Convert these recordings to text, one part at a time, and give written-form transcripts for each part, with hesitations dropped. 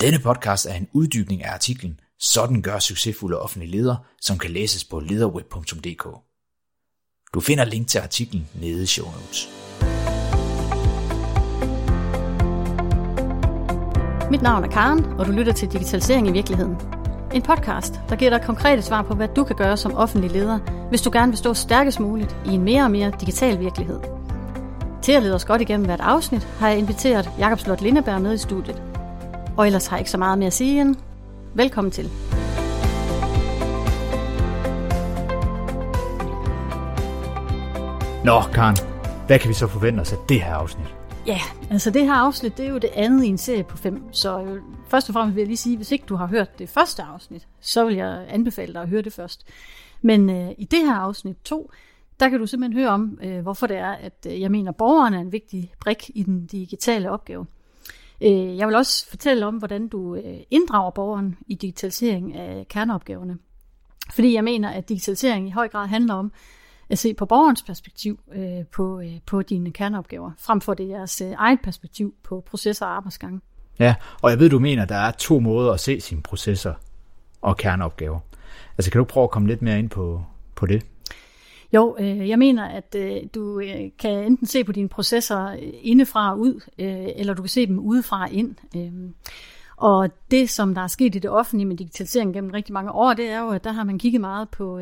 Denne podcast er en uddybning af artiklen "Sådan gør succesfulde offentlige ledere", som kan læses på lederweb.dk. Du finder link til artiklen nede i show notes. Mit navn er Karen, og du lytter til Digitalisering i virkeligheden. En podcast, der giver dig konkrete svar på, hvad du kan gøre som offentlig leder, hvis du gerne vil stå stærkest muligt i en mere og mere digital virkelighed. Til at lede os godt igennem hvert afsnit, har jeg inviteret Jakob Slot Lindeberg med i studiet. Og ellers har jeg ikke så meget mere at sige end velkommen til. Nå, Karen, hvad kan vi så forvente os af det her afsnit? Ja, altså det her afsnit, det er jo det andet i en serie på 5, så først og fremmest vil jeg lige sige, hvis ikke du har hørt det første afsnit, så vil jeg anbefale dig at høre det først. Men i det her afsnit 2, der kan du simpelthen høre om, hvorfor det er, at jeg mener, borgerne er en vigtig brik i den digitale opgave. Jeg vil også fortælle om, hvordan du inddrager borgeren i digitalisering af kerneopgaverne. Fordi jeg mener, at digitalisering i høj grad handler om at se på borgerens perspektiv på dine kerneopgaver, frem for det jeres eget perspektiv på processer og arbejdsgange. Ja, og jeg ved, du mener, at der er 2 måder at se sine processer og kerneopgaver. Altså, kan du prøve at komme lidt mere ind på det? Jo, jeg mener, at du kan enten se på dine processer indefra og ud, eller du kan se dem udefra og ind. Og det, som der er sket i det offentlige med digitalisering gennem rigtig mange år, det er jo, at der har man kigget meget på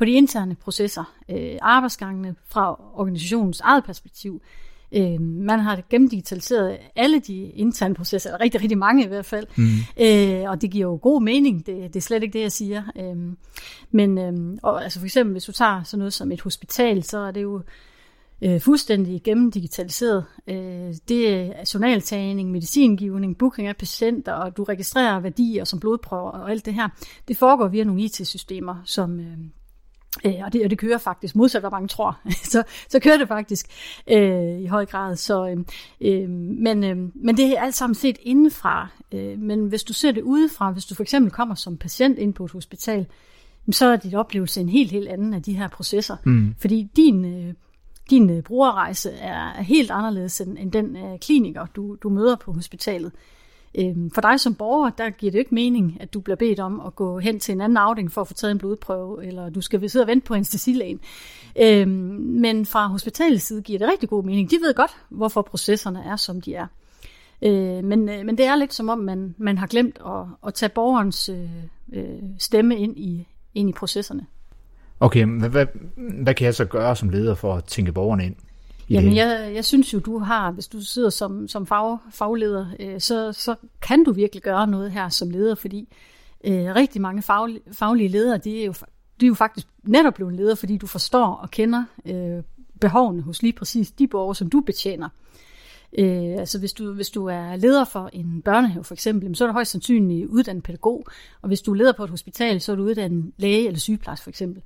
de interne processer, arbejdsgangene fra organisationens eget perspektiv. Man har gennemdigitaliseret alle de interne processer, eller rigtig, rigtig mange i hvert fald, og det giver jo god mening, det er slet ikke det, jeg siger. Men altså for eksempel, hvis du tager sådan noget som et hospital, så er det jo fuldstændig gennemdigitaliseret. Det er journaltagning, medicingivning, booking af patienter, og du registrerer værdier som blodprøver og alt det her. Det foregår via nogle IT-systemer, som... Og det kører faktisk, modsat hvad mange tror, så kører det faktisk i høj grad. Men det er alt sammen set indefra. Men hvis du ser det udefra, hvis du for eksempel kommer som patient ind på et hospital, så er dit oplevelse en helt anden af de her processer. Fordi din brugerrejse er helt anderledes end den kliniker, du møder på hospitalet. For dig som borger, der giver det ikke mening, at du bliver bedt om at gå hen til en anden afdeling for at få taget en blodprøve, eller du skal sidde og vente på anestesilægen. Men fra hospitalets side giver det rigtig god mening. De ved godt, hvorfor processerne er, som de er. Men det er lidt som om, man har glemt at tage borgerens stemme ind i processerne. Okay, hvad kan jeg så gøre som leder for at tænke borgerne ind? Jamen, jeg synes jo, hvis du sidder som fagleder, så kan du virkelig gøre noget her som leder, fordi rigtig mange faglige ledere, de er jo faktisk netop blevet leder, fordi du forstår og kender behovene hos lige præcis de borgere, som du betjener. Altså hvis du er leder for en børnehave for eksempel, så er du højst sandsynligt uddannet pædagog, og hvis du er leder på et hospital, så er du uddannet læge eller sygeplejerske for eksempel.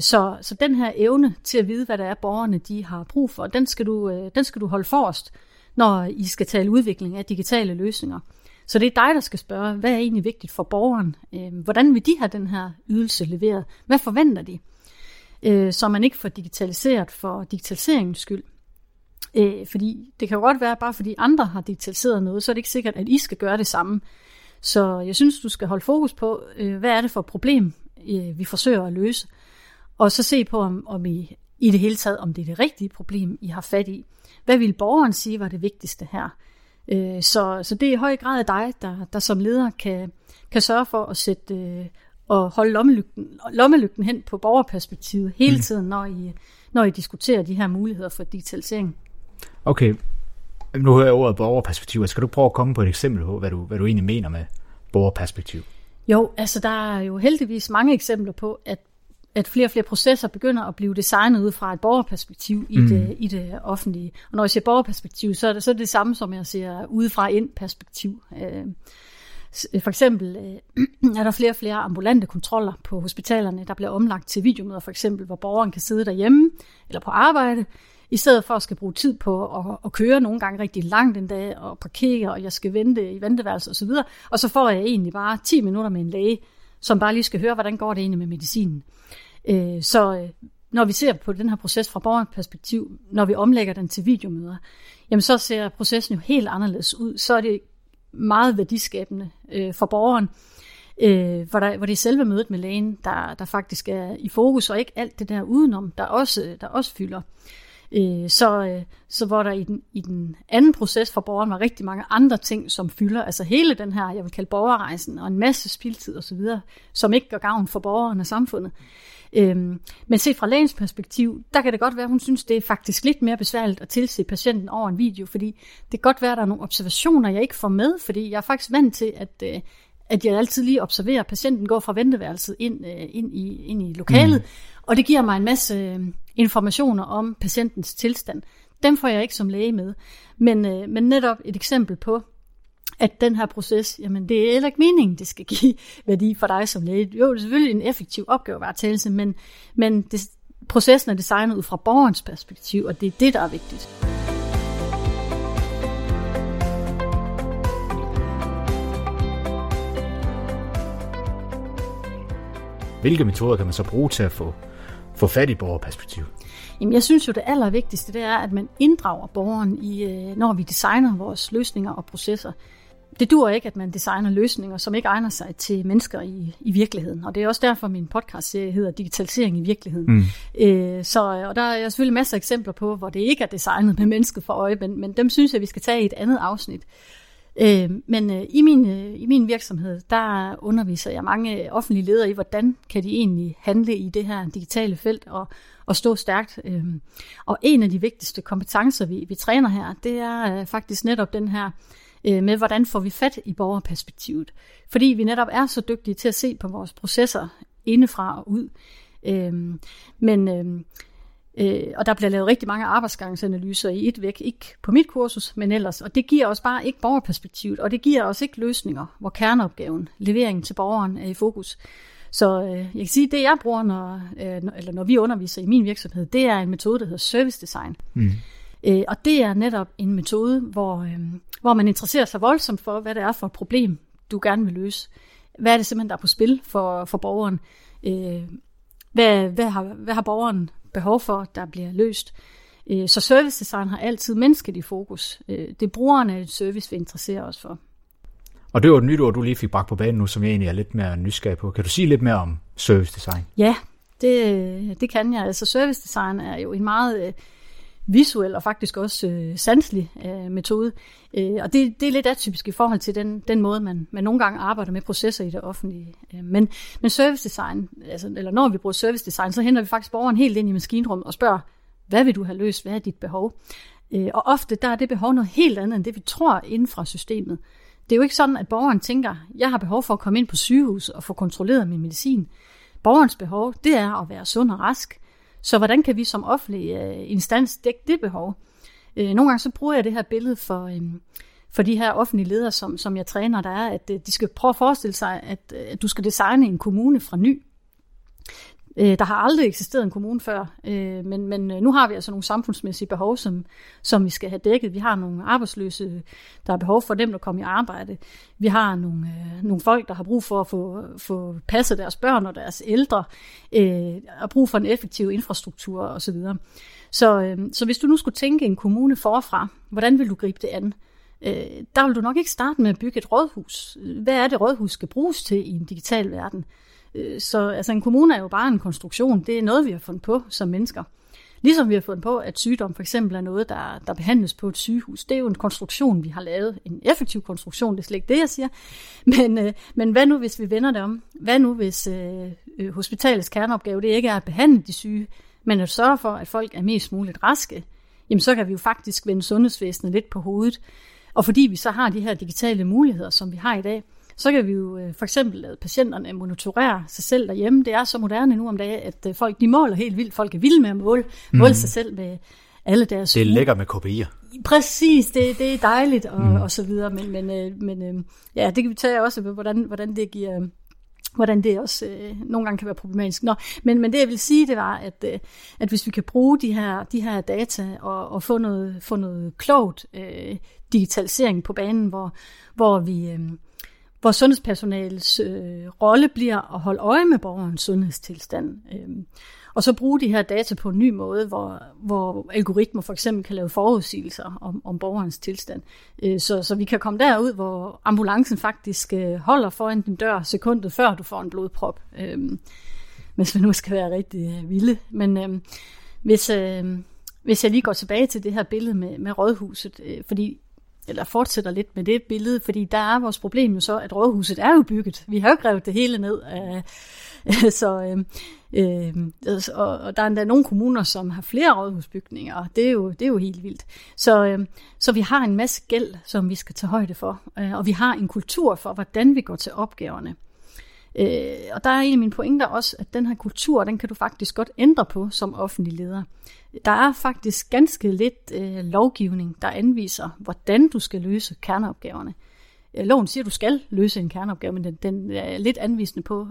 Så den her evne til at vide, hvad der er borgerne, de har brug for, den skal du holde forrest, når I skal tale udvikling af digitale løsninger. Så det er dig, der skal spørge, hvad er egentlig vigtigt for borgeren? Hvordan vil de have den her ydelse leveret? Hvad forventer de? Så man ikke får digitaliseret for digitaliseringens skyld. Fordi det kan jo godt være, bare fordi andre har digitaliseret noget, så er det ikke sikkert, at I skal gøre det samme. Så jeg synes, du skal holde fokus på, hvad er det for et problem, vi forsøger at løse. Og så se på, om I i det hele taget, om det er det rigtige problem, I har fat i. Hvad vil borgeren sige var det vigtigste her? Så det er i høj grad dig, der som leder kan sørge for at sætte og holde lommelygten hen på borgerperspektivet hele tiden, når I diskuterer de her muligheder for digitalisering. Okay, nu hører jeg ordet borgerperspektiv. Skal du prøve at komme på et eksempel på, hvad du egentlig mener med borgerperspektiv? Jo, altså der er jo heldigvis mange eksempler på, at flere og flere processer begynder at blive designet ud fra et borgerperspektiv i det offentlige. Og når jeg siger borgerperspektiv, så er det det samme, som jeg siger udefra ind perspektiv. For eksempel er der flere og flere ambulante kontroller på hospitalerne, der bliver omlagt til videomøder for eksempel, hvor borgeren kan sidde derhjemme eller på arbejde, i stedet for at skal bruge tid på at køre nogle gange rigtig langt en dag og parkere, og jeg skal vente i venteværelse osv. Og så får jeg egentlig bare 10 minutter med en læge, som bare lige skal høre, hvordan går det egentlig med medicinen. Så når vi ser på den her proces fra borgerens perspektiv, når vi omlægger den til videomøder, jamen så ser processen jo helt anderledes ud. Så er det meget værdiskabende for borgeren, hvor det er selve mødet med lægen, der faktisk er i fokus, og ikke alt det der udenom, der også fylder. Så hvor der i den anden proces for borgeren var rigtig mange andre ting, som fylder, altså hele den her, jeg vil kalde borgerrejsen, og en masse spildtid osv., som ikke gør gavn for borgeren og samfundet. Men set fra lægens perspektiv, der kan det godt være, at hun synes, det er faktisk lidt mere besværligt at tilse patienten over en video, fordi det kan godt være, at der er nogle observationer, jeg ikke får med, fordi jeg er faktisk vant til, at jeg altid lige observerer patienten gå fra venteværelset ind i lokalet, og det giver mig en masse informationer om patientens tilstand. Dem får jeg ikke som læge med. Men netop et eksempel på, at den her proces, jamen det er heller ikke meningen, det skal give værdi for dig som læge. Jo, det er selvfølgelig en effektiv opgavevaretagelse, men processen er designet ud fra borgerens perspektiv, og det er det, der er vigtigt. Hvilke metoder kan man så bruge til at få fat i borgerperspektiv? Jamen, jeg synes jo, det allervigtigste, det er, at man inddrager borgeren, når vi designer vores løsninger og processer. Det duer ikke, at man designer løsninger, som ikke egner sig til mennesker i virkeligheden. Og det er også derfor, min podcast hedder Digitalisering i virkeligheden. Og der er selvfølgelig masser af eksempler på, hvor det ikke er designet med mennesket for øje, men dem synes jeg, vi skal tage i et andet afsnit. Men i min virksomhed, der underviser jeg mange offentlige ledere i, hvordan kan de egentlig handle i det her digitale felt og stå stærkt. Og en af de vigtigste kompetencer, vi træner her, det er faktisk netop den her med, hvordan får vi fat i borgerperspektivet. Fordi vi netop er så dygtige til at se på vores processer indefra og ud. Og der bliver lavet rigtig mange arbejdsgangsanalyser i et væk, ikke på mit kursus, men ellers. Og det giver os bare ikke borgerperspektivet, og det giver os ikke løsninger, hvor kerneopgaven, leveringen til borgeren, er i fokus. Så jeg kan sige, at det jeg bruger, når vi underviser i min virksomhed, det er en metode, der hedder service design. Og det er netop en metode, hvor man interesserer sig voldsomt for, hvad det er for et problem, du gerne vil løse. Hvad er det simpelthen, der er på spil for borgeren? Hvad har borgeren behov for, der bliver løst. Så service design har altid mennesket i fokus. Det er brugerne af et service, vi interesserer os for. Og det var et nyt ord, du lige fik bragt på banen nu, som jeg egentlig er lidt mere nysgerrig på. Kan du sige lidt mere om service design? Ja, det kan jeg. Altså service design er jo en meget visuel og faktisk også sanselig metode. Og det er lidt atypisk i forhold til den måde, man nogle gange arbejder med processer i det offentlige. Men service design, når vi bruger service design, så henter vi faktisk borgeren helt ind i maskinrummet og spørger, hvad vil du have løst? Hvad er dit behov? Og ofte der er det behov noget helt andet, end det vi tror inden fra systemet. Det er jo ikke sådan, at borgeren tænker, jeg har behov for at komme ind på sygehus og få kontrolleret min medicin. Borgerens behov, det er at være sund og rask. Så hvordan kan vi som offentlig instans dække det behov? Nogle gange så bruger jeg det her billede for de her offentlige ledere, som jeg træner, der er, at de skal prøve at forestille sig, at du skal designe en kommune fra ny. Der har aldrig eksisteret en kommune før, men nu har vi altså nogle samfundsmæssige behov, som vi skal have dækket. Vi har nogle arbejdsløse, der er behov for dem, der kommer i arbejde. Vi har nogle folk, der har brug for at få passet deres børn og deres ældre, og brug for en effektiv infrastruktur osv. Så hvis du nu skulle tænke en kommune forfra, hvordan vil du gribe det an? Der vil du nok ikke starte med at bygge et rådhus. Hvad er det, rådhus skal bruges til i en digital verden? Så altså, en kommune er jo bare en konstruktion. Det er noget, vi har fundet på som mennesker. Ligesom vi har fundet på, at sygdom for eksempel er noget, der behandles på et sygehus. Det er jo en konstruktion, vi har lavet. En effektiv konstruktion, det er slet ikke det, jeg siger. Men hvad nu, hvis vi vender det om? Hvad nu, hvis hospitalets kerneopgave det ikke er at behandle de syge, men at sørge for, at folk er mest muligt raske? Jamen, så kan vi jo faktisk vende sundhedsvæsenet lidt på hovedet. Og fordi vi så har de her digitale muligheder, som vi har i dag, så kan vi jo for eksempel lade patienterne monitorere sig selv derhjemme. Det er så moderne nu om dagen, at folk de måler helt vildt. Folk er vilde med at måle sig selv med alle deres... Det er lækkert med KPI'er. Præcis, det er dejligt og så videre. Men ja, det kan vi tage også med, hvordan det også nogle gange kan være problematisk. Men det jeg vil sige, det var, at hvis vi kan bruge de her data og få noget klogt digitalisering på banen, hvor sundhedspersonalets rolle bliver at holde øje med borgerens sundhedstilstand. og så bruge de her data på en ny måde, hvor algoritmer for eksempel kan lave forudsigelser om borgerens tilstand. Så vi kan komme derud, hvor ambulancen faktisk holder foran din dør sekundet før du får en blodprop, hvis vi nu skal være rigtig vilde. Men hvis jeg lige går tilbage til det her billede med rådhuset, eller fortsætter lidt med det billede, fordi der er vores problem jo så, at rådhuset er jo bygget. Vi har jo ikke revet det hele ned. Og der er endda nogle kommuner, som har flere rådhusbygninger, og det er jo helt vildt. Så vi har en masse gæld, som vi skal tage højde for, og vi har en kultur for, hvordan vi går til opgaverne. Og der er en af mine pointer også, at den her kultur, den kan du faktisk godt ændre på som offentlig leder. Der er faktisk ganske lidt lovgivning, der anviser, hvordan du skal løse kerneopgaverne. Loven siger, at du skal løse en kerneopgave, men den er lidt anvisende på,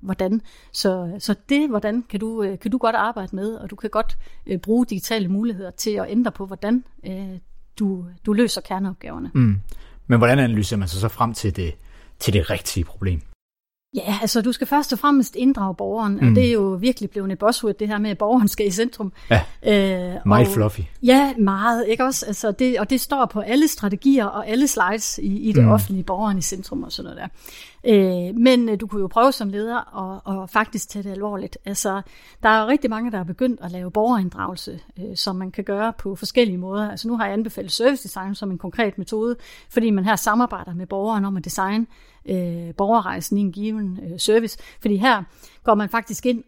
hvordan. Så det, hvordan kan du godt arbejde med, og du kan godt bruge digitale muligheder til at ændre på, hvordan du løser kerneopgaverne. Mm. Men hvordan analyserer man sig så frem til det rigtige problem? Ja, altså du skal først og fremmest inddrage borgeren, og det er jo virkelig blevet et buzzword, det her med, at borgeren skal i centrum. Ja, meget fluffy. Ja, meget, ikke også? Altså, det står på alle strategier og alle slides i det offentlige, borgeren i centrum og sådan noget der. Men du kunne jo prøve som leder at faktisk tage det alvorligt. Altså, der er jo rigtig mange, der er begyndt at lave borgerinddragelse, som man kan gøre på forskellige måder. Altså nu har jeg anbefalet service design som en konkret metode, fordi man her samarbejder med borgeren om at designe borgerrejsen i en given service. Fordi her går man faktisk ind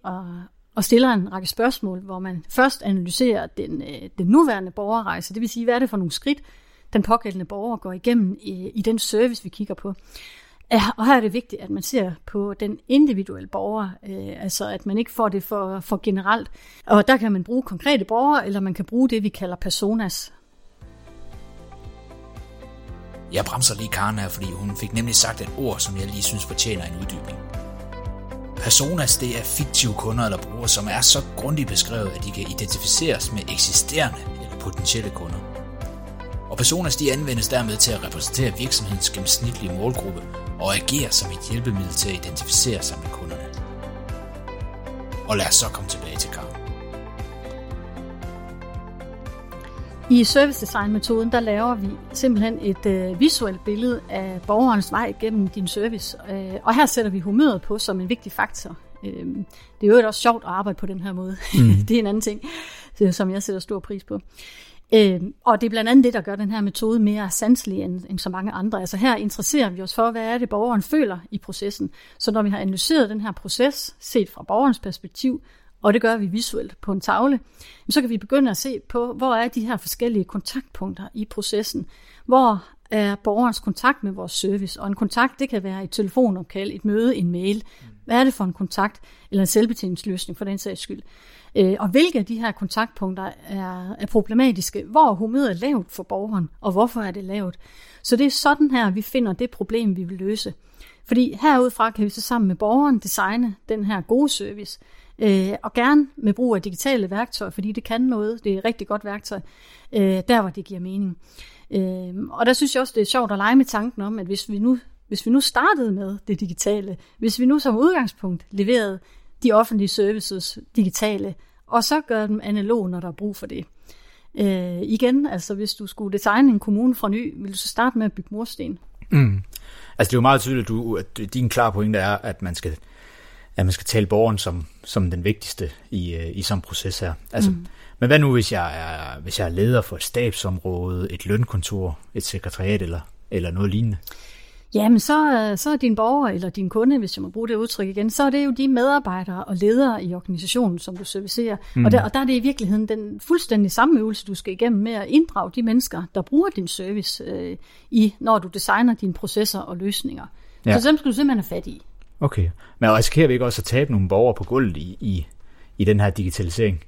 og stiller en række spørgsmål, hvor man først analyserer den nuværende borgerrejse. Det vil sige, hvad er det for nogle skridt, den pågældende borger går igennem i den service, vi kigger på. Og her er det vigtigt, at man ser på den individuelle borger, altså at man ikke får det for generelt. Og der kan man bruge konkrete borgere, eller man kan bruge det, vi kalder personas. Jeg bremser lige Karen her, fordi hun fik nemlig sagt et ord, som jeg lige synes fortjener en uddybning. Personas, det er fiktive kunder eller brugere, som er så grundigt beskrevet, at de kan identificeres med eksisterende eller potentielle kunder. Og personas, de anvendes dermed til at repræsentere virksomhedens gennemsnitlige målgruppe og agere som et hjælpemiddel til at identificere sig med kunderne. Og lad os så komme tilbage til Karen. I servicedesignmetoden, der laver vi simpelthen et visuelt billede af borgerens vej gennem din service. Og her sætter vi humøret på som en vigtig faktor. Det er jo også sjovt at arbejde på den her måde. Det er en anden ting, som jeg sætter stor pris på. Og det er blandt andet det, der gør den her metode mere sanselig end så mange andre. Altså her interesserer vi os for, hvad er det, borgeren føler i processen. Så når vi har analyseret den her proces, set fra borgerens perspektiv, og det gør vi visuelt på en tavle, så kan vi begynde at se på, hvor er de her forskellige kontaktpunkter i processen. Hvor er borgerens kontakt med vores service? Og en kontakt, det kan være et telefonopkald, et møde, en mail. Hvad er det for en kontakt? Eller en selvbetjeningsløsning for den sags skyld. Og hvilke af de her kontaktpunkter er problematiske? Hvor er humøret lavt for borgeren, og hvorfor er det lavt? Så det er sådan her, vi finder det problem, vi vil løse. Fordi herudfra kan vi så sammen med borgeren designe den her gode service, og gerne med brug af digitale værktøjer, fordi det kan noget, det er et rigtig godt værktøj, der hvor det giver mening. Og der synes jeg også, det er sjovt at lege med tanken om, at hvis vi nu startede med det digitale, hvis vi nu som udgangspunkt leverede de offentlige services digitale, og så gør dem analog, når der er brug for det. Igen, altså hvis du skulle designe en kommune fra ny, ville du så starte med at bygge mursten? Mm. Altså det er jo meget tydeligt, at din klare pointe er, at man skal tale borgeren som den vigtigste i sådan en proces her. Altså, men hvad nu, hvis jeg er leder for et stabsområde, et lønkontor, et sekretariat eller noget lignende? Jamen, så er din borger eller din kunde, hvis jeg må bruge det udtryk igen, så er det jo de medarbejdere og ledere i organisationen, som du servicerer. Og der er det i virkeligheden den fuldstændig samme øvelse, du skal igennem med at inddrage de mennesker, der bruger din service, når du designer dine processer og løsninger. Ja. Så dem skal du simpelthen have fat i. Okay, men risikerer vi ikke også at tabe nogle borgere på gulvet i den her digitalisering?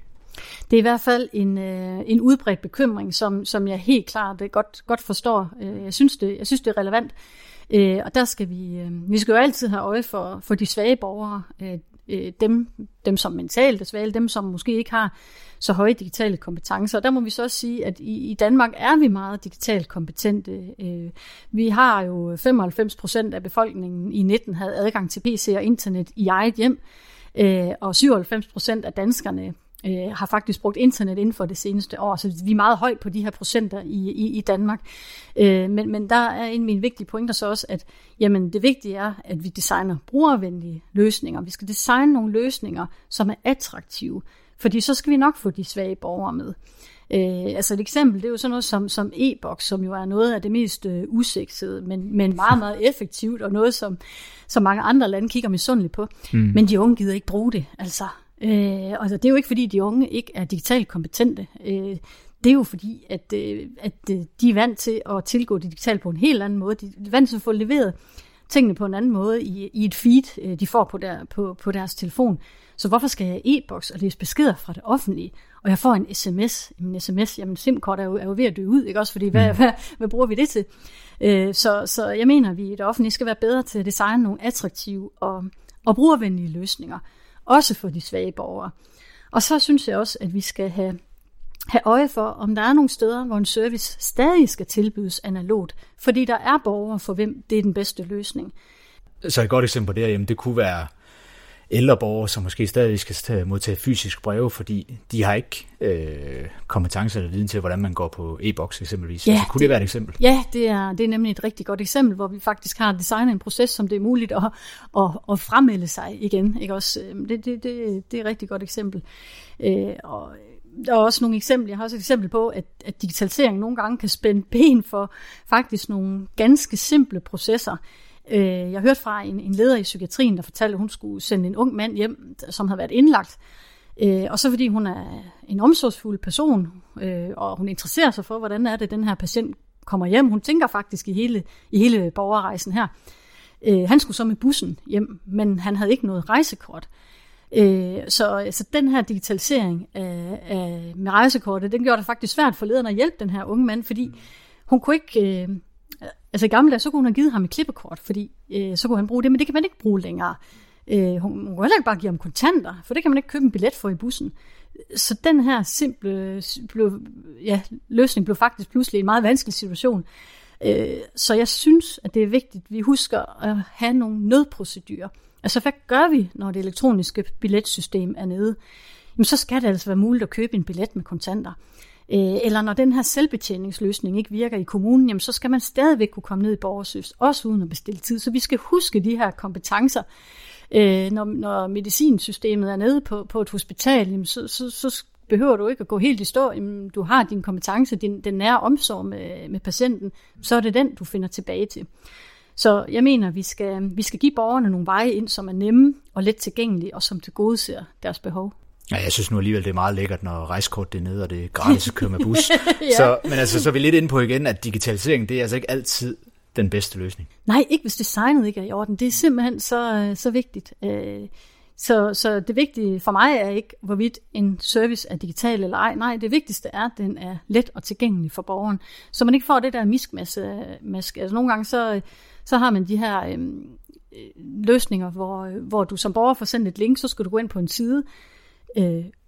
Det er i hvert fald en udbredt bekymring, som jeg helt klart godt forstår. Jeg synes, det er relevant. Og der skal vi skal jo altid have øje for de svage borgere, dem som mentalt er svage, dem som måske ikke har så høje digitale kompetencer. Og der må vi så også sige, at i Danmark er vi meget digitalt kompetente. Vi har jo 95% af befolkningen i 19 havde adgang til PC og internet i eget hjem. og 97% af danskerne har faktisk brugt internet inden for det seneste år, så vi er meget højt på de her procenter i Danmark. Men der er en af mine vigtige pointer så også, at jamen, det vigtige er, at vi designer brugervenlige løsninger. Vi skal designe nogle løsninger, som er attraktive, fordi så skal vi nok få de svage borgere med. Altså et eksempel, det er jo sådan noget som e-boks, som jo er noget af det mest usiksede, men meget, meget effektivt, og noget, som mange andre lande kigger misundeligt på. Mm. Men de unge gider ikke bruge det, altså. Altså det er jo ikke, fordi de unge ikke er digitalt kompetente. Det er jo fordi, at de er vant til at tilgå det digitalt på en helt anden måde. De er vant til at få leveret tingene på en anden måde i et feed, de får på deres telefon. Så hvorfor skal jeg e-boks og læse beskeder fra det offentlige? Og jeg får en sms. Jamen SIM-kort er jo ved at dø ud, ikke også? Fordi hvad bruger vi det til? Så jeg mener, at vi i det offentlige skal være bedre til at designe nogle attraktive og brugervenlige løsninger. Også for de svage borgere. Og så synes jeg også, at vi skal have øje for, om der er nogle steder, hvor en service stadig skal tilbydes analogt, fordi der er borgere, for hvem det er den bedste løsning. Så et godt eksempel på det, jamen, det kunne være ældre borgere, som måske stadig skal modtage fysisk breve, fordi de har ikke kompetencer eller viden til, hvordan man går på e-boks eksempelvis. Ja, altså, kunne det være et eksempel? Ja, det er nemlig et rigtig godt eksempel, hvor vi faktisk har designet en proces, som det er muligt at fremmelde sig igen. Ikke også? Det er et rigtig godt eksempel. Og der er også nogle eksempler. Jeg har også et eksempel på, at digitalisering nogle gange kan spænde ben for faktisk nogle ganske simple processer. Jeg hørte fra en leder i psykiatrien, der fortalte, at hun skulle sende en ung mand hjem, som havde været indlagt. Og så fordi hun er en omsorgsfuld person, og hun interesserer sig for, hvordan er det, den her patient kommer hjem. Hun tænker faktisk i hele borgerrejsen her. Han skulle så med bussen hjem, men han havde ikke noget rejsekort. Så den her digitalisering med rejsekortet, den gjorde det faktisk svært for lederen at hjælpe den her unge mand, fordi hun kunne ikke... Altså i gamle dage, så kunne hun have givet ham et klippekort, fordi så kunne han bruge det, men det kan man ikke bruge længere. Hun kunne heller ikke bare give ham kontanter, for det kan man ikke købe en billet for i bussen. Så den her simple løsning blev faktisk pludselig en meget vanskelig situation. Så jeg synes, at det er vigtigt, at vi husker at have nogle nødprocedurer. Altså hvad gør vi, når det elektroniske billetsystem er nede? Jamen, så skal det altså være muligt at købe en billet med kontanter. Eller når den her selvbetjeningsløsning ikke virker i kommunen, jamen så skal man stadigvæk kunne komme ned i borgerservice, også uden at bestille tid. Så vi skal huske de her kompetencer. Når medicinsystemet er nede på et hospital, jamen så behøver du ikke at gå helt i stå. Jamen, du har din kompetence, den nære omsorg med patienten, så er det den, du finder tilbage til. Så jeg mener, vi skal give borgerne nogle veje ind, som er nemme og let tilgængelige, og som tilgodeser deres behov. Ja, jeg synes nu alligevel, det er meget lækkert, når rejsekortet er nede, og det er gratis at køre med bus. Ja. Så er vi lidt inde på igen, at digitalisering, det er altså ikke altid den bedste løsning. Nej, ikke hvis designet ikke er i orden. Det er simpelthen så vigtigt. Så det vigtige for mig er ikke, hvorvidt en service er digital eller ej. Nej, det vigtigste er, at den er let og tilgængelig for borgeren. Så man ikke får det der miskmask. Altså nogle gange, så har man de her løsninger, hvor du som borger får sendt et link, så skal du gå ind på en side,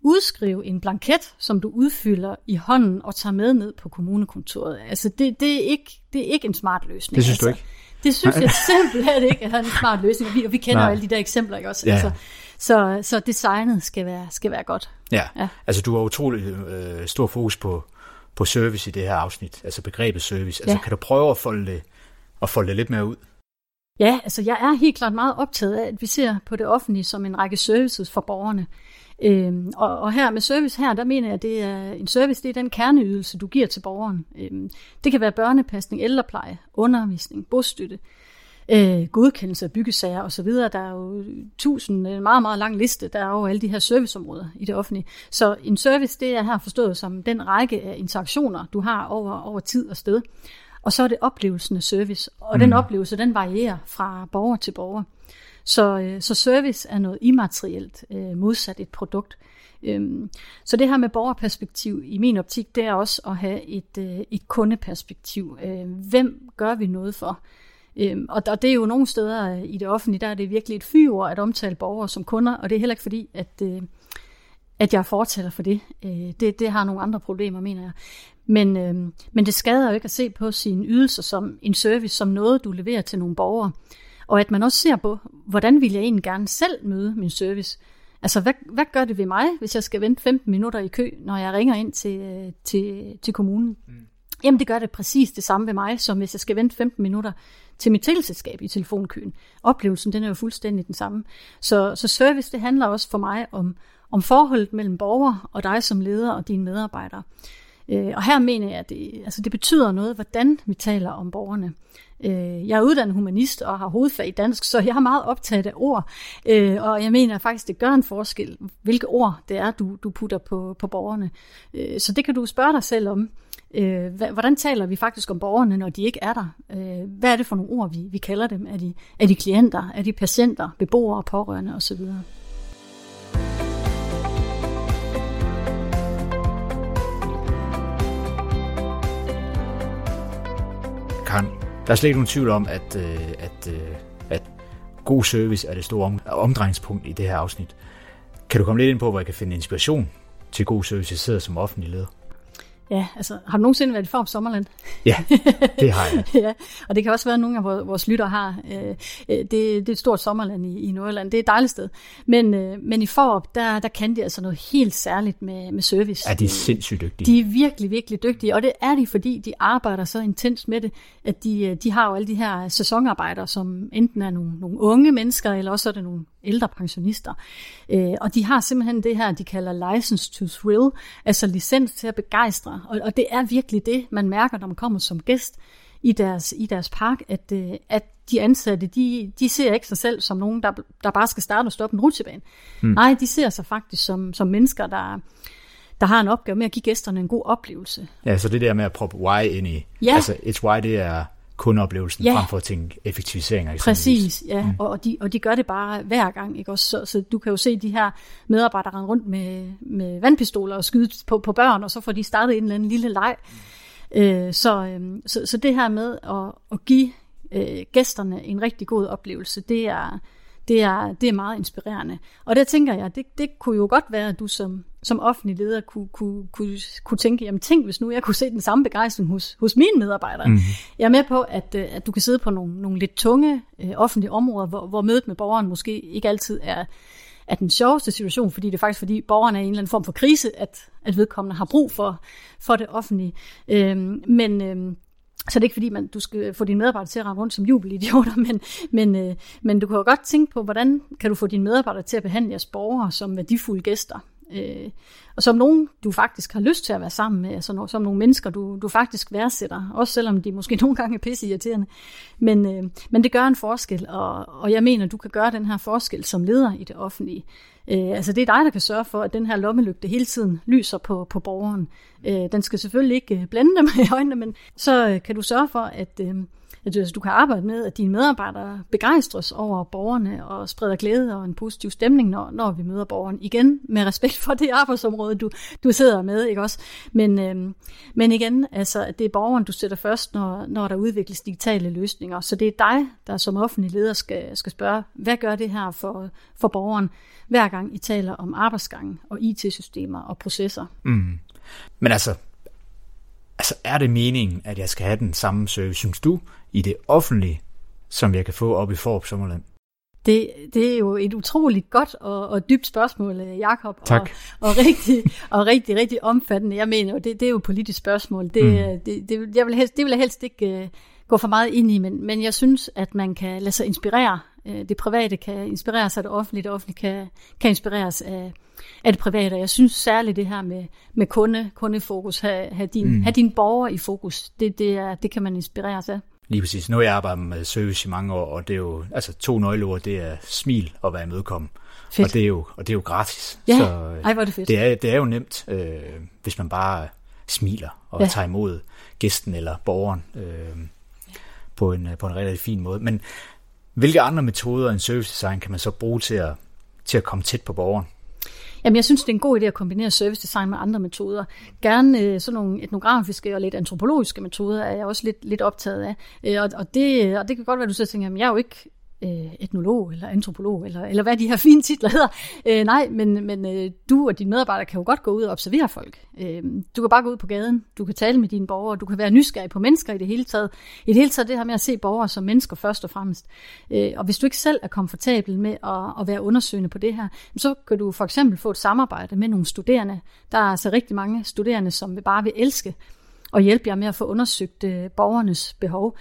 udskrive en blanket, som du udfylder i hånden og tager med ned på kommunekontoret. Altså det er ikke en smart løsning. Det synes du ikke? Det synes jeg simpelthen ikke er en smart løsning. Og vi kender jo alle de der eksempler, ikke også? Ja. Altså, så designet skal være godt. Ja. Altså du har utrolig stor fokus på service i det her afsnit, altså begrebet service. Altså kan du prøve at folde det lidt mere ud? Ja, altså jeg er helt klart meget optaget af, at vi ser på det offentlige som en række services for borgerne. Og her med service her, der mener jeg, at det er en service, det er den kerneydelse, du giver til borgeren. Det kan være børnepasning, ældrepleje, undervisning, bostøtte, godkendelse af byggesager osv. Der er jo 1000, en meget, meget lang liste, der er jo alle de her serviceområder i det offentlige. Så en service, det er her forstået som den række af interaktioner, du har over tid og sted. Og så er det oplevelsen af service, og den oplevelse, den varierer fra borger til borger. Så service er noget immaterielt, modsat et produkt. Så det her med borgerperspektiv i min optik, det er også at have et kundeperspektiv. Hvem gør vi noget for? Og det er jo nogle steder i det offentlige, der er det virkelig et fyord at omtale borgere som kunder, og det er heller ikke fordi, at jeg fortæller for det. Det har nogle andre problemer, mener jeg. Men det skader jo ikke at se på sine ydelser som en service, som noget, du leverer til nogle borgere. Og at man også ser på, hvordan vil jeg egentlig gerne selv møde min service. Altså, hvad gør det ved mig, hvis jeg skal vente 15 minutter i kø, når jeg ringer ind til kommunen? Mm. Jamen, det gør det præcis det samme ved mig, som hvis jeg skal vente 15 minutter til mit teleselskab i telefonkøen. Oplevelsen, den er jo fuldstændig den samme. Så service, det handler også for mig om forholdet mellem borger og dig som leder og dine medarbejdere. Og her mener jeg, at det betyder noget, hvordan vi taler om borgerne. Jeg er uddannet humanist og har hovedfag i dansk, så jeg har meget optaget af ord. Og jeg mener faktisk, det gør en forskel, hvilke ord det er, du putter på borgerne. Så det kan du spørge dig selv om. Hvordan taler vi faktisk om borgerne, når de ikke er der? Hvad er det for nogle ord, vi kalder dem? Er de klienter? Er de patienter? Beboere, pårørende osv.? Karen, der er slet ikke nogen tvivl om, at god service er det store omdrejningspunkt i det her afsnit. Kan du komme lidt ind på, hvor jeg kan finde inspiration til god service, jeg sidder som offentlig leder? Ja, altså har du nogensinde været i Farup Sommerland? Ja, det har jeg. Ja, og det kan også være, at nogle af vores lytter har. Det er et stort sommerland i Nordjylland. Det er et dejligt sted. Men i Farup, der kan de altså noget helt særligt med service. Ja, de er sindssygt dygtige. De er virkelig, virkelig dygtige, og det er de, fordi de arbejder så intenst med det, at de har jo alle de her sæsonarbejdere, som enten er nogle unge mennesker, eller også er det nogle ældre pensionister. Og de har simpelthen det her, de kalder license to thrill, altså licens til at begejstre. Og det er virkelig det, man mærker, når man kommer som gæst i deres park, at de ansatte, de ser ikke sig selv som nogen, der bare skal starte og stoppe en rutsjebane. Mm. Nej, de ser sig faktisk som mennesker, der har en opgave med at give gæsterne en god oplevelse. Ja, så det der med at proppe why ind i, ja. Altså et why, det er kundeoplevelsen, ja. Frem for at tænke effektiviseringer. Præcis, ja, mm. og de gør det bare hver gang, ikke også? Så du kan jo se de her medarbejdere rende rundt med vandpistoler og skyde på børn, og så får de startet en eller anden lille leg. Mm. Så det her med at give gæsterne en rigtig god oplevelse, det er meget inspirerende. Og der tænker jeg, det kunne jo godt være, at du som offentlig leder kunne tænke, jamen tænk, hvis nu jeg kunne se den samme begejstring hos mine medarbejdere. Mm-hmm. Jeg er med på, at du kan sidde på nogle lidt tunge offentlige områder, hvor mødet med borgeren måske ikke altid er den sjoveste situation, fordi det er faktisk, fordi borgeren er i en eller anden form for krise, at vedkommende har brug for det offentlige. Så det er ikke fordi, du skal få dine medarbejdere til at rende rundt som jubelidioter, men du kan jo godt tænke på, hvordan kan du få dine medarbejdere til at behandle jeres borgere som værdifulde gæster, og som nogen, du faktisk har lyst til at være sammen med, altså som nogle mennesker, du faktisk værdsætter, også selvom de måske nogle gange er pisseirriterende. Men det gør en forskel, og jeg mener, du kan gøre den her forskel som leder i det offentlige. Altså det er dig, der kan sørge for, at den her lommelygte hele tiden lyser på borgeren. Den skal selvfølgelig ikke blænde dem i øjnene, men så kan du sørge for, at du kan arbejde med, at dine medarbejdere begejstres over borgerne og spreder glæde og en positiv stemning, når vi møder borgeren. Igen med respekt for det arbejdsområde, du sidder med, ikke også? Men igen, altså, det er borgeren, du sætter først, når der udvikles digitale løsninger. Så det er dig, der som offentlig leder skal spørge, hvad gør det her for borgeren, hver gang I taler om arbejdsgangen og IT-systemer og processer? Mm. Men altså, er det meningen, at jeg skal have den samme service, synes du, i det offentlige, som jeg kan få op i Farup Sommerland? Det er jo et utroligt godt og dybt spørgsmål, Jakob. Tak. Og rigtig omfattende. Jeg mener jo, det er jo et politisk spørgsmål. Det vil jeg helst ikke gå for meget ind i, men jeg synes, at man kan lade sig inspirere. Det private kan inspireres af det offentlige, det offentlige kan inspireres af det private. Jeg synes særligt det her med kundefokus, have dine borgere i fokus, det kan man inspireres af. Lige præcis. Nu har jeg arbejdet med service i mange år, og det er jo altså 2 nøgleord, det er smil og være imødekommen. Fedt. Og det er jo gratis. Ja, så, hvor er det fedt. Det er jo nemt, hvis man bare smiler og tager imod gæsten eller borgeren på en rigtig fin måde. Men hvilke andre metoder end service design kan man så bruge til at komme tæt på borgeren? Jamen, jeg synes, det er en god idé at kombinere service design med andre metoder. Gerne sådan nogle etnografiske og lidt antropologiske metoder er jeg også lidt optaget af. Og det kan godt være, at du så tænker, jamen, jeg er jo ikke etnolog eller antropolog, eller hvad de her fine titler hedder. Nej, men du og dine medarbejdere kan jo godt gå ud og observere folk. Du kan bare gå ud på gaden, du kan tale med dine borgere, du kan være nysgerrig på mennesker i det hele taget. I det hele taget det her med at se borgere som mennesker først og fremmest. Og hvis du ikke selv er komfortabel med at være undersøgende på det her, så kan du for eksempel få et samarbejde med nogle studerende. Der er altså rigtig mange studerende, som bare vil elske og hjælpe jer med at få undersøgt borgernes behov.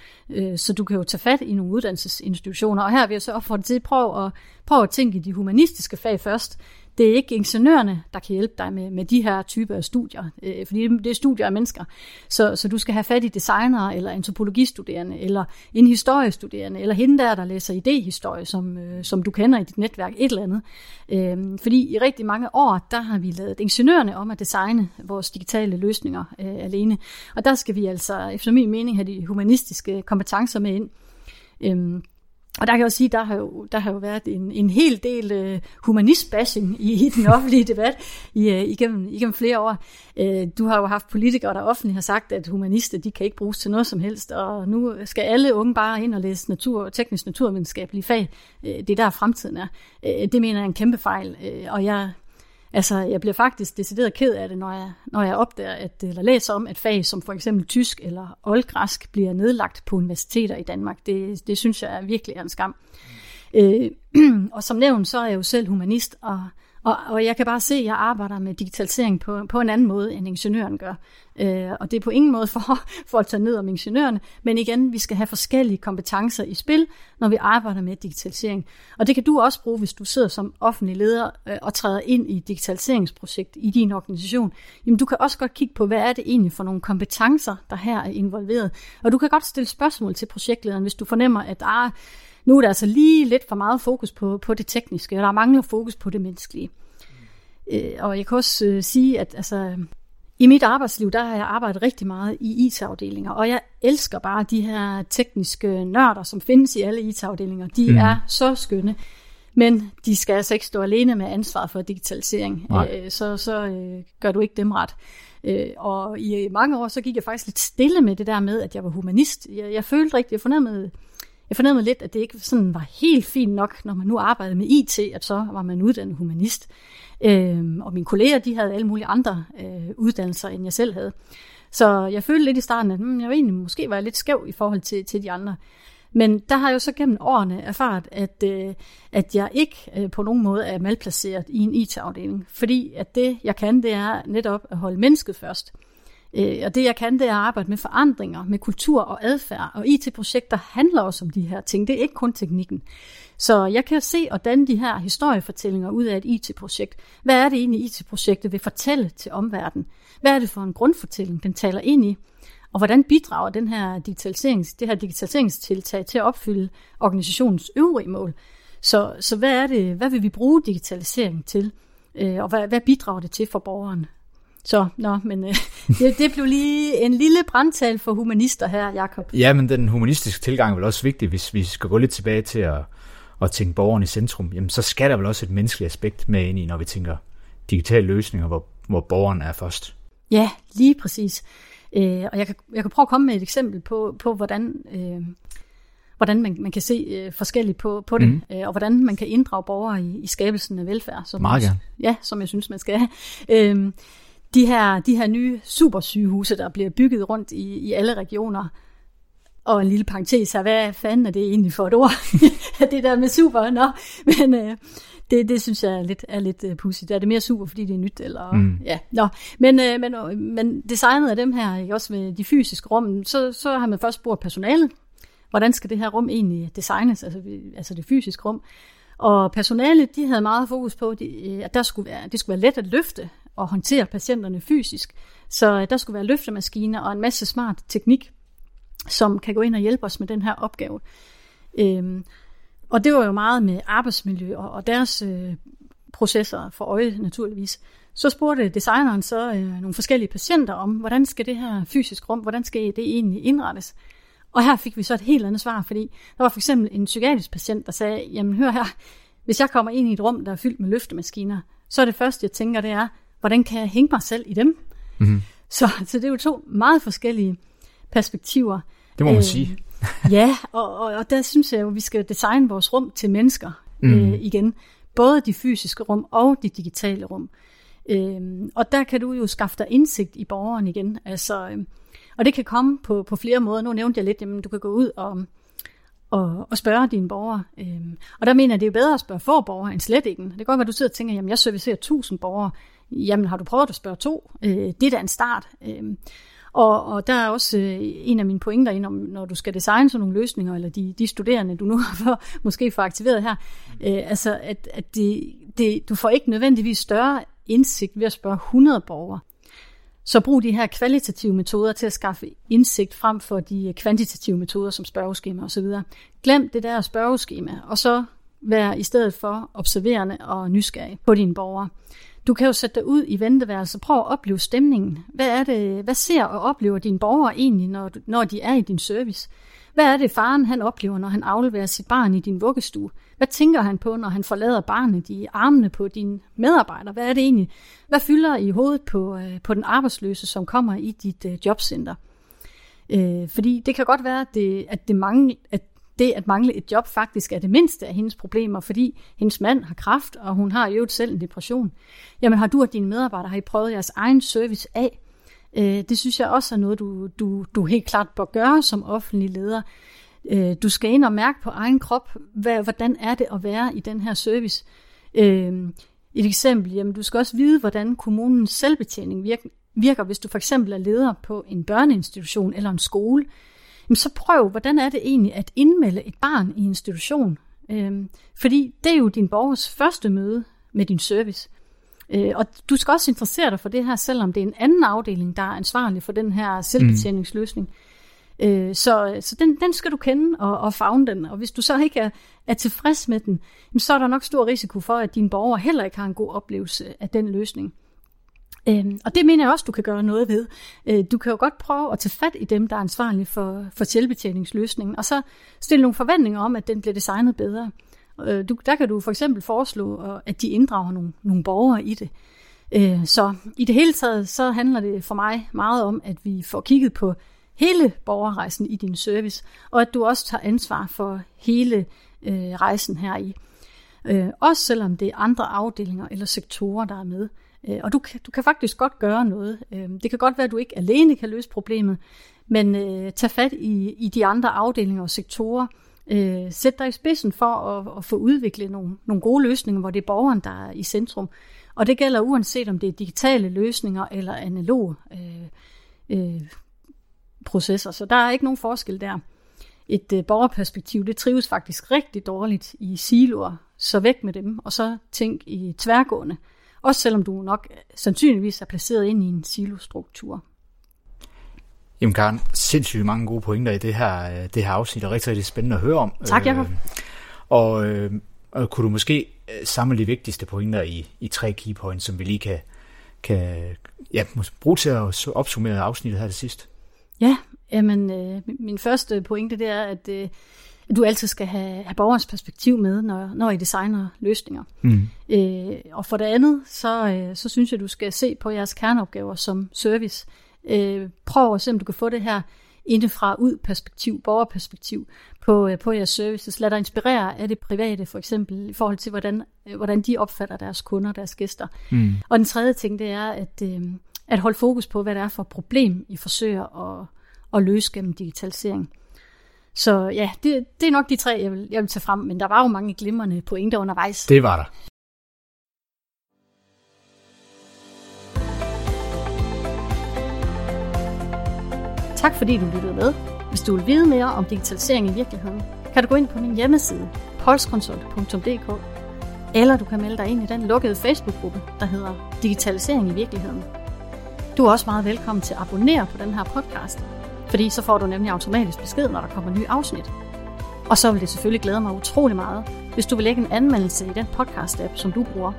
Så du kan jo tage fat i nogle uddannelsesinstitutioner. Og her vil jeg så opfordre dig til, prøv at tænke i de humanistiske fag først. Det er ikke ingeniørerne, der kan hjælpe dig med de her typer af studier, fordi det er studier af mennesker. Så du skal have fat i designere, eller antropologistuderende, eller en historiestuderende, eller hende der læser idéhistorie, som du kender i dit netværk, et eller andet. Fordi i rigtig mange år, der har vi lavet ingeniørerne om at designe vores digitale løsninger alene. Og der skal vi altså, efter min mening, have de humanistiske kompetencer med ind. Og der kan jeg også sige, der har jo været en hel del humanist-bashing i den offentlige debat igennem flere år. Du har jo haft politikere, der offentligt har sagt, at humanister, de kan ikke bruges til noget som helst, og nu skal alle unge bare ind og læse teknisk naturvidenskabelige fag. Det er der fremtiden er. Det mener jeg er en kæmpe fejl, og jeg bliver faktisk decideret ked af det, når jeg opdager, eller læser om, at fag som for eksempel tysk eller oldgræsk bliver nedlagt på universiteter i Danmark. Det synes jeg virkelig er en skam. Og som nævnt, så er jeg jo selv humanist, og jeg kan bare se, at jeg arbejder med digitalisering på en anden måde, end ingeniøren gør. Og det er på ingen måde for at tage ned om ingeniørerne, men igen, vi skal have forskellige kompetencer i spil, når vi arbejder med digitalisering. Og det kan du også bruge, hvis du sidder som offentlig leder og træder ind i et digitaliseringsprojekt i din organisation. Jamen, du kan også godt kigge på, hvad er det egentlig for nogle kompetencer, der her er involveret. Og du kan godt stille spørgsmål til projektlederen, hvis du fornemmer, at nu er der altså lige lidt for meget fokus på det tekniske, og der mangler fokus på det menneskelige. Og jeg kan også sige, at i mit arbejdsliv, der har jeg arbejdet rigtig meget i IT-afdelinger, og jeg elsker bare de her tekniske nørder, som findes i alle IT-afdelinger. De er så skønne, men de skal altså ikke stå alene med ansvar for digitalisering. Så gør du ikke dem ret. Og i mange år, så gik jeg faktisk lidt stille med det der med, at jeg var humanist. Jeg følte rigtig, jeg fornemmede lidt, at det ikke sådan var helt fint nok, når man nu arbejdede med IT, at så var man uddannet humanist. Og mine kolleger, de havde alle mulige andre uddannelser, end jeg selv havde. Så jeg følte lidt i starten, at jeg egentlig måske var lidt skæv i forhold til de andre. Men der har jeg jo så gennem årene erfaret, at jeg ikke på nogen måde er malplaceret i en IT-afdeling. Fordi at det, jeg kan, det er netop at holde mennesket først. Og det jeg kan, det er at arbejde med forandringer, med kultur og adfærd, og IT-projekter handler også om de her ting, det er ikke kun teknikken. Så jeg kan se og danne de her historiefortællinger ud af et IT-projekt. Hvad er det egentlig, IT-projektet vil fortælle til omverdenen? Hvad er det for en grundfortælling, den taler ind i? Og hvordan bidrager det her digitaliseringstiltag til at opfylde organisationens øvrige mål? Så hvad er det, hvad vil vi bruge digitaliseringen til, og hvad bidrager det til for borgeren? Det blev lige en lille brandtal for humanister her, Jakob. Ja, men den humanistiske tilgang er vel også vigtig, hvis vi skal gå lidt tilbage til at tænke borgeren i centrum. Jamen, så skal der vel også et menneskeligt aspekt med ind i, når vi tænker digitale løsninger, hvor borgeren er først. Ja, lige præcis. Og jeg kan prøve at komme med et eksempel på hvordan man kan se forskelligt på det, og hvordan man kan inddrage borgere i skabelsen af velfærd. Meget gerne. Ja, som jeg synes, man skal have. De her nye supersygehuse, der bliver bygget rundt i alle regioner, og en lille parentes her, hvad fanden er det egentlig for et ord? Det der med super, det synes jeg er lidt pudsigt. Er det mere super, fordi det er nyt? Eller, ja. Men designet af dem her, også med de fysiske rum, så har man først spurgt personalet, hvordan skal det her rum egentlig designes, altså det fysiske rum? Og personalet, de havde meget fokus på, at det skulle være let at løfte og håndtere patienterne fysisk. Så der skulle være løftemaskiner og en masse smart teknik, som kan gå ind og hjælpe os med den her opgave. Og det var jo meget med arbejdsmiljø og deres processer for øje, naturligvis. Så spurgte designeren så nogle forskellige patienter om, hvordan skal det her fysisk rum, hvordan skal det egentlig indrettes? Og her fik vi så et helt andet svar, fordi der var for eksempel en psykiatrisk patient, der sagde, jamen hør her, hvis jeg kommer ind i et rum, der er fyldt med løftemaskiner, så er det første, jeg tænker, det er, hvordan kan jeg hænge mig selv i dem? Mm-hmm. Så det er jo to meget forskellige perspektiver. Det må man sige. Ja, og der synes jeg jo, at vi skal designe vores rum til mennesker igen. Både de fysiske rum og de digitale rum. Og der kan du jo skaffe dig indsigt i borgeren igen. Altså, og det kan komme på flere måder. Nu nævnte jeg lidt, jamen du kan gå ud og spørge dine borgere. Og der mener jeg, det er bedre at spørge få borgere end slet ikke. Det kan godt være, du sidder og tænker, jamen jeg servicerer 1000 borgere. Jamen har du prøvet at spørge 2? Det er da en start. Og der er også en af mine pointer ind om, når du skal designe sådan nogle løsninger, eller de studerende, du nu måske får aktiveret her, altså at du får ikke nødvendigvis større indsigt ved at spørge 100 borgere. Så brug de her kvalitative metoder til at skaffe indsigt frem for de kvantitative metoder som spørgeskema osv. Glem det der spørgeskema, og så vær i stedet for observerende og nysgerrig på dine borgere. Du kan jo sætte dig ud i venteværelset. Prøv at opleve stemningen. Hvad ser og oplever dine borgere egentlig, når de er i din service? Hvad er det, faren han oplever, når han afleverer sit barn i din vuggestue? Hvad tænker han på, når han forlader barnet i armene på dine medarbejdere? Hvad er det egentlig? Hvad fylder i hovedet på den arbejdsløse, som kommer i dit jobcenter? Fordi det kan godt være, at mangle et job faktisk er det mindste af hendes problemer, fordi hendes mand har kræft, og hun har i øvrigt selv en depression. Jamen har du og dine medarbejdere, har I prøvet jeres egen service af? Det synes jeg også er noget, du helt klart bør gøre som offentlig leder. Du skal ind og mærke på egen krop, hvordan er det at være i den her service. Et eksempel, jamen du skal også vide, hvordan kommunens selvbetjening virker, hvis du for eksempel er leder på en børneinstitution eller en skole. Jamen så prøv, hvordan er det egentlig at indmelde et barn i institution? Fordi det er jo din borgers første møde med din service. Og du skal også interessere dig for det her, selvom det er en anden afdeling, der er ansvarlig for den her selvbetjeningsløsning. Så den skal du kende og favne den. Og hvis du så ikke er tilfreds med den, så er der nok stor risiko for, at dine borgere heller ikke har en god oplevelse af den løsning. Og det mener jeg også, du kan gøre noget ved. Du kan jo godt prøve at tage fat i dem, der er ansvarlige for selvbetjeningsløsningen, og så stille nogle forventninger om, at den bliver designet bedre. Der kan du for eksempel foreslå, at de inddrager nogle borgere i det. Så i det hele taget, så handler det for mig meget om, at vi får kigget på hele borgerrejsen i din service, og at du også tager ansvar for hele rejsen heri. Også selvom det er andre afdelinger eller sektorer, der er med. Og du kan faktisk godt gøre noget. Det kan godt være, at du ikke alene kan løse problemet, men tag fat i de andre afdelinger og sektorer. Sæt dig i spidsen for at få udviklet nogle gode løsninger, hvor det er borgeren, der er i centrum. Og det gælder uanset, om det er digitale løsninger eller analoge processer. Så der er ikke nogen forskel der. Et borgerperspektiv, det trives faktisk rigtig dårligt i siloer. Så væk med dem, og så tænk i tværgående. Også selvom du nok sandsynligvis er placeret ind i en silostruktur. Jamen Karen, sindssygt mange gode pointer i det her afsnit, og rigtig, rigtig spændende at høre om. Tak, Jakob. Og kunne du måske samle de vigtigste pointer i 3 key points, som vi lige kan bruge til at opsummere afsnittet her til sidst? Ja, jamen, min første pointe det er, at du altid skal have borgerens perspektiv med, når I designer løsninger. Og for det andet, så synes jeg, du skal se på jeres kerneopgaver som service. Prøv at se, om du kan få det her indefra ud perspektiv, borgerperspektiv på jeres services. Lad dig inspirere af det private, for eksempel, i forhold til, hvordan de opfatter deres kunder, deres gæster. Og den tredje ting, det er at holde fokus på, hvad det er for et problem, I forsøger at løse gennem digitalisering. Så ja, det er nok de 3, jeg vil tage frem, men der var jo mange glimrende pointer undervejs. Det var der. Tak fordi du lyttede med. Hvis du vil vide mere om digitalisering i virkeligheden, kan du gå ind på min hjemmeside, polskonsult.dk, eller du kan melde dig ind i den lukkede Facebook-gruppe, der hedder Digitalisering i virkeligheden. Du er også meget velkommen til at abonnere på den her podcast, fordi så får du nemlig automatisk besked, når der kommer nye afsnit. Og så vil det selvfølgelig glæde mig utrolig meget, hvis du vil lægge en anmeldelse i den podcast-app, som du bruger.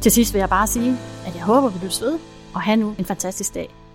Til sidst vil jeg bare sige, at jeg håber, vi lyttes ved, og have nu en fantastisk dag.